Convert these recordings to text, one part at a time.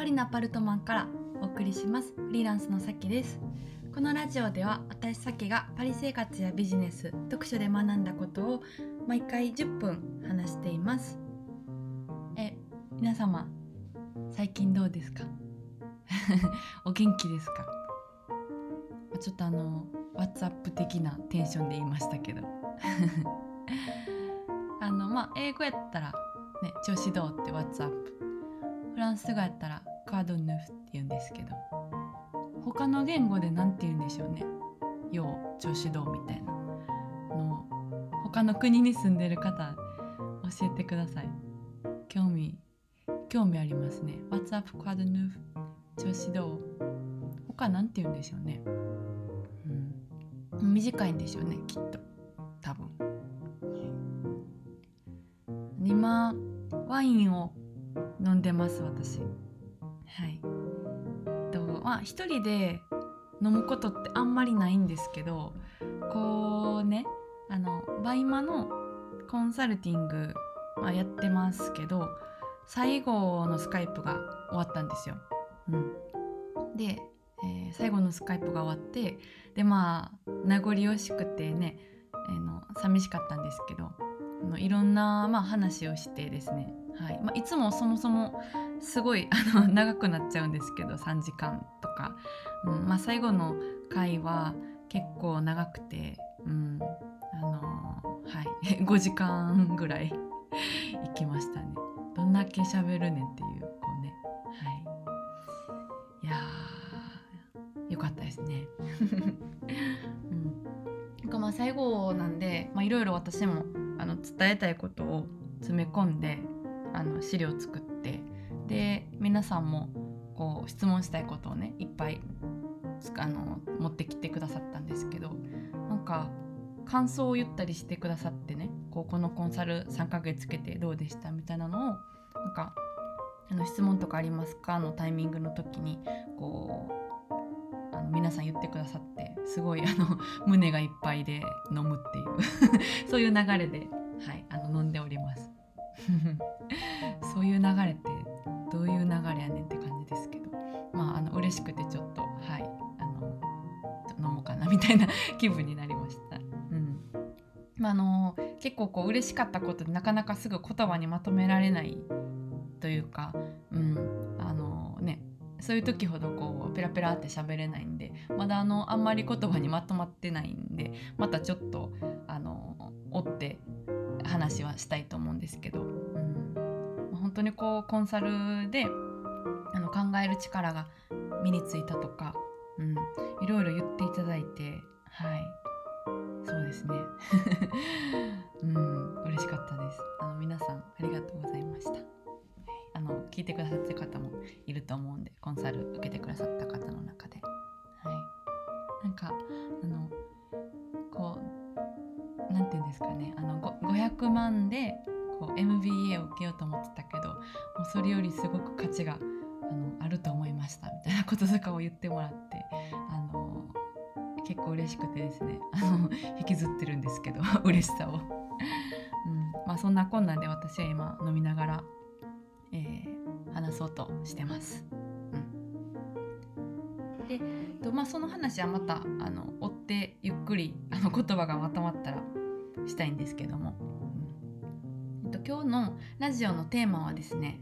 パリのアパルトマンからお送りします。フリーランスのさきです。このラジオでは私さきがパリ生活やビジネス、読書で学んだことを毎回10分話しています。皆様最近どうですか？お元気ですか？ちょっとWhatsApp 的なテンションで言いましたけど英語やったらね、調子どうって WhatsApp、 フランス語やったらカードヌフって言うんですけど、他の言語でなんて言うんでしょうね。よう調子どうみたいなの他の国に住んでる方教えてください。興味ありますね。 WhatsApp、 カードヌフ、調子どう、他なんて言うんでしょうね。短いんでしょうね、きっと、多分。今ワインを飲んでます、私。はい。一人で飲むことってあんまりないんですけど、こうね、バイマのコンサルティング、やってますけど、最後のスカイプが終わったんですよ。で、最後のスカイプが終わって、で名残惜しくてね、寂しかったんですけど、いろんな、話をしてですね、いつもそもそもすごい長くなっちゃうんですけど、3時間とか、最後の回は結構長くて、5時間ぐらい行きましたね。どんだけ喋るねっていう、よかったですね最後なんで、いろいろ私も伝えたいことを詰め込んで資料作って、で皆さんもこう質問したいことをね、いっぱい持ってきてくださったんですけど、感想を言ったりしてくださってね、このコンサル3ヶ月つけてどうでしたみたいなのを質問とかありますかのタイミングの時に皆さん言ってくださって、すごい胸がいっぱいで飲むっていうそういう流れで、飲んでおりますそういう流れってどういう流れやねんって感じですけど、嬉しくてちょっと、飲もうかなみたいな気分になりました。結構嬉しかったことでなかなかすぐ言葉にまとめられないというか、そういう時ほどペラペラって喋れないんで、まだあんまり言葉にまとまってないんで、またちょっと追って話はしたいと思うんですけど、本当にコンサルで考える力が身についたとか、いろいろ言っていただいて、そうですね嬉しかったです。皆さんありがとうございました。聞いてくださってる方もいると思うんで、コンサル受けてくださった方の中で、なんていうんですかね、500万でMBA を受けようと思ってたけど、もうそれよりすごく価値があると思いましたみたいなこととかを言ってもらって、結構嬉しくてですね、引きずってるんですけど嬉しさをそんなこんなで私は今飲みながら話そうとしてます。で、その話はまた追ってゆっくり言葉がまとまったらしたいんですけども、今日のラジオのテーマはですね、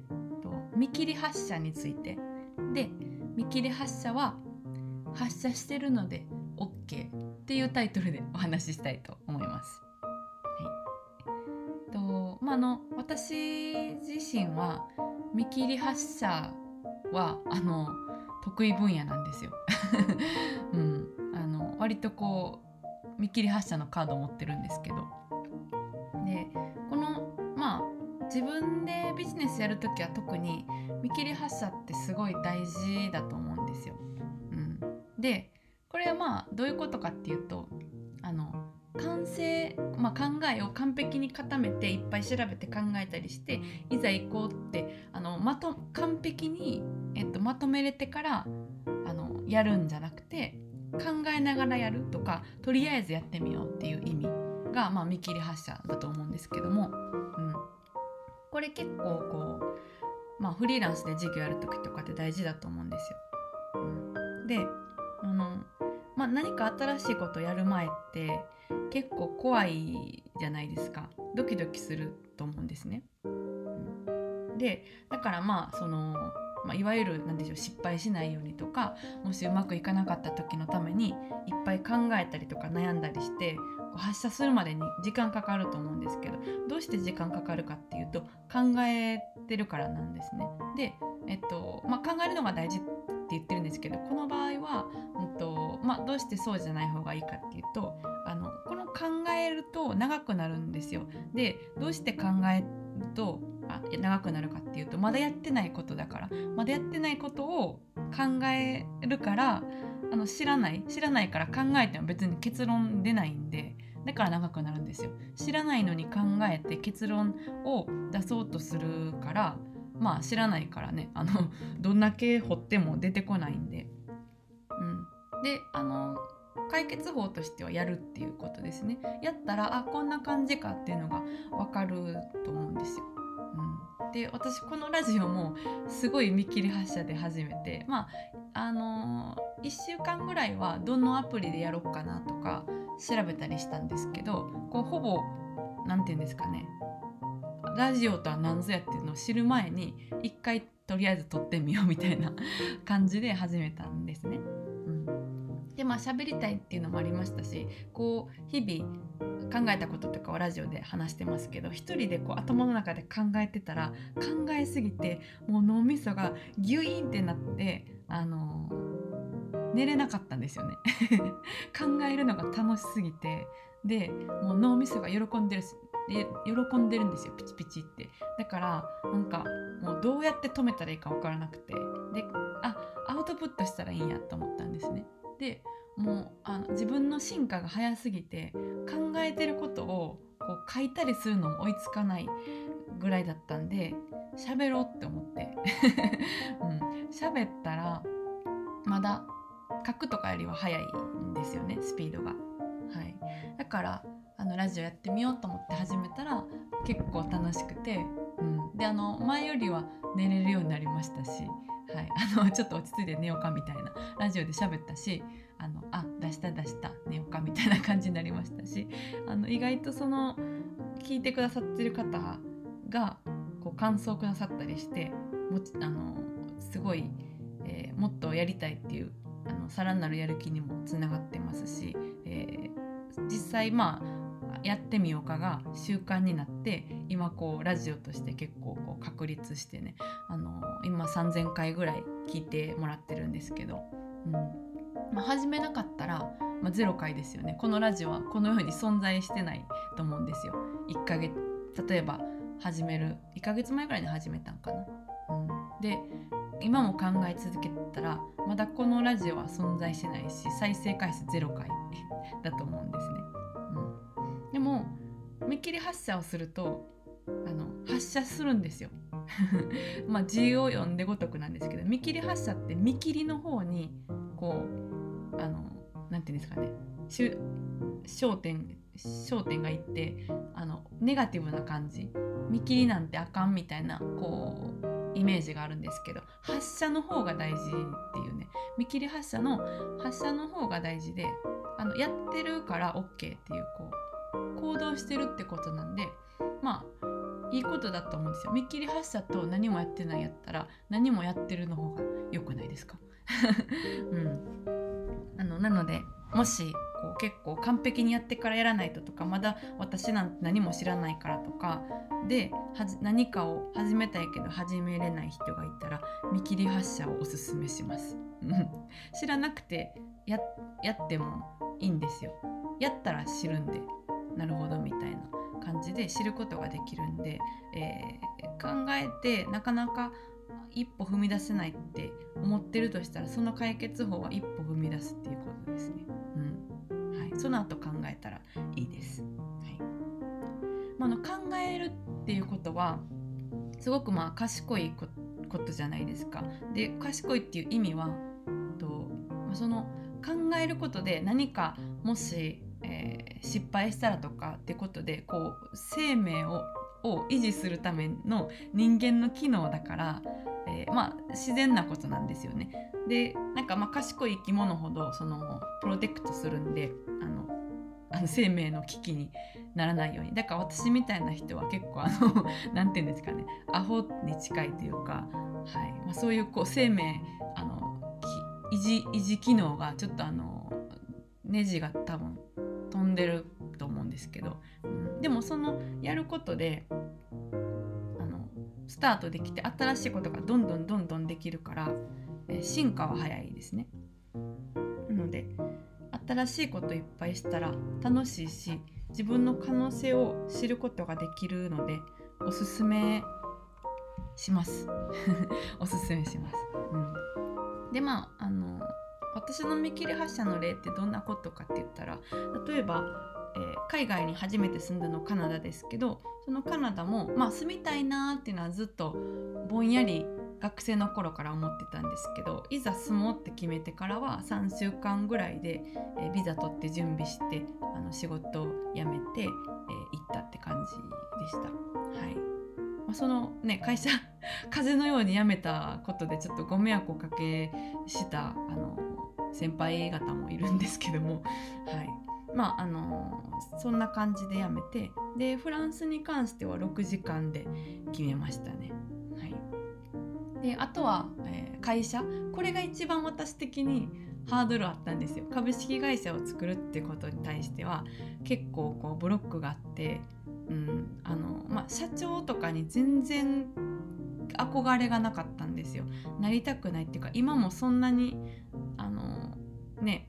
見切り発車についてで、見切り発車は発車してるので OK っていうタイトルでお話ししたいと思います。私自身は見切り発車は得意分野なんですよ、割と見切り発車のカードを持ってるんですけど、で自分でビジネスやるときは特に見切り発車ってすごい大事だと思うんですよ。でこれはどういうことかっていうと、考えを完璧に固めていっぱい調べて考えたりして、いざ行こうって完璧に、まとめれてからやるんじゃなくて、考えながらやるとか、とりあえずやってみようっていう意味が、見切り発車だと思うんですけども、これ結構まあ、フリーランスで事業やるときとかって大事だと思うんですよ。で、まあ、何か新しいことをやる前って結構怖いじゃないですか。ドキドキすると思うんですね。で、だからまあいわゆるなんでしょう、失敗しないようにとか、もしうまくいかなかった時のためにいっぱい考えたりとか悩んだりして発射するまでに時間かかると思うんですけど、どうして時間かかるかっていうと考えてるからなんですね。で、考えるのが大事って言ってるんですけど、この場合は、どうしてそうじゃない方がいいかっていうと、この考えると長くなるんですよ。で、どうして考えると長くなるかっていうと、まだやってないことだから、まだやってないことを考えるから、知らないから考えても別に結論出ないんで、だから長くなるんですよ。知らないのに考えて結論を出そうとするから、まあ知らないからね、どんだけ掘っても出てこないんで、で、解決法としてはやるっていうことですね。やったらこんな感じかっていうのが分かると思うんですよ。で、私このラジオもすごい見切り発車で始めて、1週間ぐらいはどのアプリでやろうかなとか調べたりしたんですけど、ほぼなんていうんですかね、ラジオとは何ぞやっていうのを知る前に一回とりあえず撮ってみようみたいな感じで始めたんですね。で、喋りたいっていうのもありましたし、日々考えたこととかをラジオで話してますけど、一人で頭の中で考えてたら考えすぎて、もう脳みそがギュイーンってなって、寝れなかったんですよね考えるのが楽しすぎて、でもう脳みそが喜んでるんですよ、ピチピチって。だからもうどうやって止めたらいいか分からなくて、でアウトプットしたらいいんやと思ったんですね。でもう自分の進化が早すぎて、考えてることを書いたりするのも追いつかないぐらいだったんで、喋ろうって思って喋ったらまだ書くとかよりは早いんですよね、スピードが。だからラジオやってみようと思って始めたら結構楽しくて、で前よりは寝れるようになりましたし、ちょっと落ち着いて寝ようかみたいな、ラジオで喋ったし、出した寝ようかみたいな感じになりましたし、意外と聞いてくださってる方が感想くださったりして、すごい、もっとやりたいっていうさらなるやる気にもつながってますし、実際やってみようかが習慣になって、今ラジオとして結構確立してね、今3000回ぐらい聞いてもらってるんですけど、始めなかったら、0回ですよね。このラジオはこの世に存在してないと思うんですよ。例えば始める1ヶ月前ぐらいに始めたんかな、で今も考え続けたらまだこのラジオは存在してないし、再生回数0回だと思うんですね。でも見切り発射をすると発射するんですよ字を読んでごとくなんですけど、見切り発射って見切りの方になんていうんですかね、焦点がいって、ネガティブな感じ、見切りなんてあかんみたいなイメージがあるんですけど、発射の方が大事っていうね、見切り発射の発射の方が大事で、やってるから OK っていう行動してるってことなんで、いいことだと思うんですよ。見切り発射と何もやってないやったら、何もやってるの方が良くないですか、なので、もし結構完璧にやってからやらないととか、まだ私なんて何も知らないからとかで何かを始めたいけど始めれない人がいたら、見切り発射をおすすめします知らなくて やってもいいんですよ。やったら知るんで、なるほどみたいな感じで知ることができるんで、考えてなかなか一歩踏み出せないって思ってるとしたら、その解決法は一歩踏み出すっていうことですね。その後考えたらいいです。考えるっていうことはすごく賢いことじゃないですか。で、賢いっていう意味は考えることで何かもし、失敗したらとかってことで生命をを維持するための人間の機能だから、自然なことなんですよね。で、なんか賢い生き物ほどそのプロテクトするんで、生命の危機にならないように。だから私みたいな人は結構なんていうんですかね、アホに近いというか、そういうこう生命維持機能がちょっとネジが多分飛んでると思うんですけど、でもそのやることでスタートできて新しいことがどんどんできるから、進化は早いですね。なので新しいこといっぱいしたら楽しいし、自分の可能性を知ることができるのでおすすめしますおすすめします、で私の見切り発車の例ってどんなことかって言ったら、例えば、海外に初めて住んだのカナダですけど、そのカナダも、住みたいなっていうのはずっとぼんやり学生の頃から思ってたんですけど、いざ住もうって決めてからは3週間ぐらいで、ビザ取って準備して仕事を辞めて、行ったって感じでした。そのね、会社風のように辞めたことでちょっとご迷惑をかけした先輩方もいるんですけども、そんな感じで辞めて、でフランスに関しては6時間で決めましたね。であとは、会社、これが一番私的にハードルあったんですよ。株式会社を作るってことに対しては結構こうブロックがあって、社長とかに全然憧れがなかったんですよ。なりたくないっていうか、今もそんなに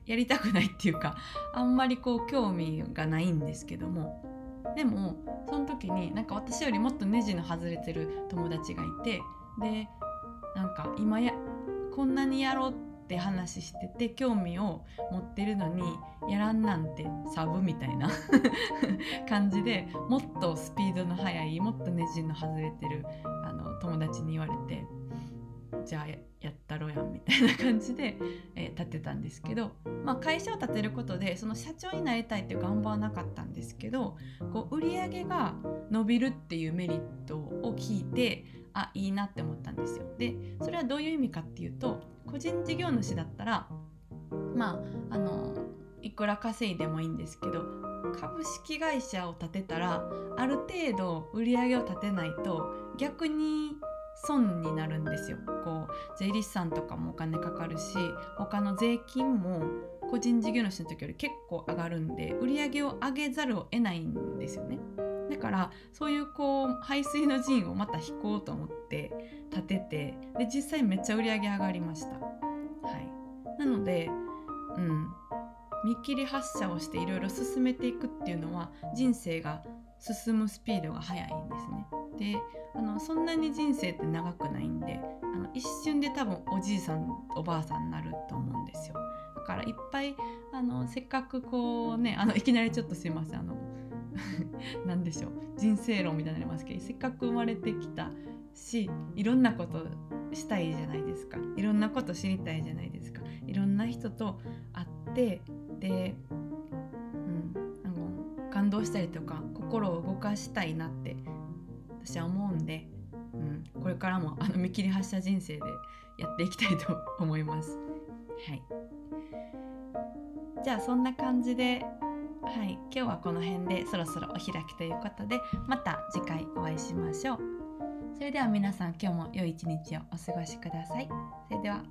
やりたくないっていうか、あんまりこう興味がないんですけども、でもその時になんか私よりもっとネジの外れてる友達がいて、でなんか今こんなにやろうって話してて興味を持ってるのにやらんなんてサブみたいな感じで、もっとスピードの速い、もっとネジの外れてる友達に言われて、じゃあやったろやんみたいな感じで、立てたんですけど、会社を立てることでその社長になりたいっていう願望はなかったんですけど、こう売り上げが伸びるっていうメリットを聞いて、いいなって思ったんですよ。でそれはどういう意味かっていうと、個人事業主だったらいくら稼いでもいいんですけど、株式会社を立てたらある程度売り上げを立てないと逆に損になるんですよ。こう税理士さんとかもお金かかるし、他の税金も個人事業主の時より結構上がるんで、売り上げを上げざるを得ないんですよね。だからそういうこう排水の陣をまた引こうと思って立てて、で実際めっちゃ売り上げ上がりました。なので、見切り発車をしていろいろ進めていくっていうのは人生が進むスピードが速いんですね。でそんなに人生って長くないんで、一瞬で多分おじいさんおばあさんになると思うんですよ。だからいっぱいせっかくこうね、いきなりちょっとすいません何でしょう、人生論みたいになりますけど、せっかく生まれてきたし、いろんなことしたいじゃないですか、いろんなこと知りたいじゃないですか、いろんな人と会って、で、感動したりとか心を動かしたいなって私は思うんで、これからも見切り発車人生でやっていきたいと思います。じゃあそんな感じで、今日はこの辺でそろそろお開きということで、また次回お会いしましょう。それでは皆さん、今日も良い一日をお過ごしください。それでは。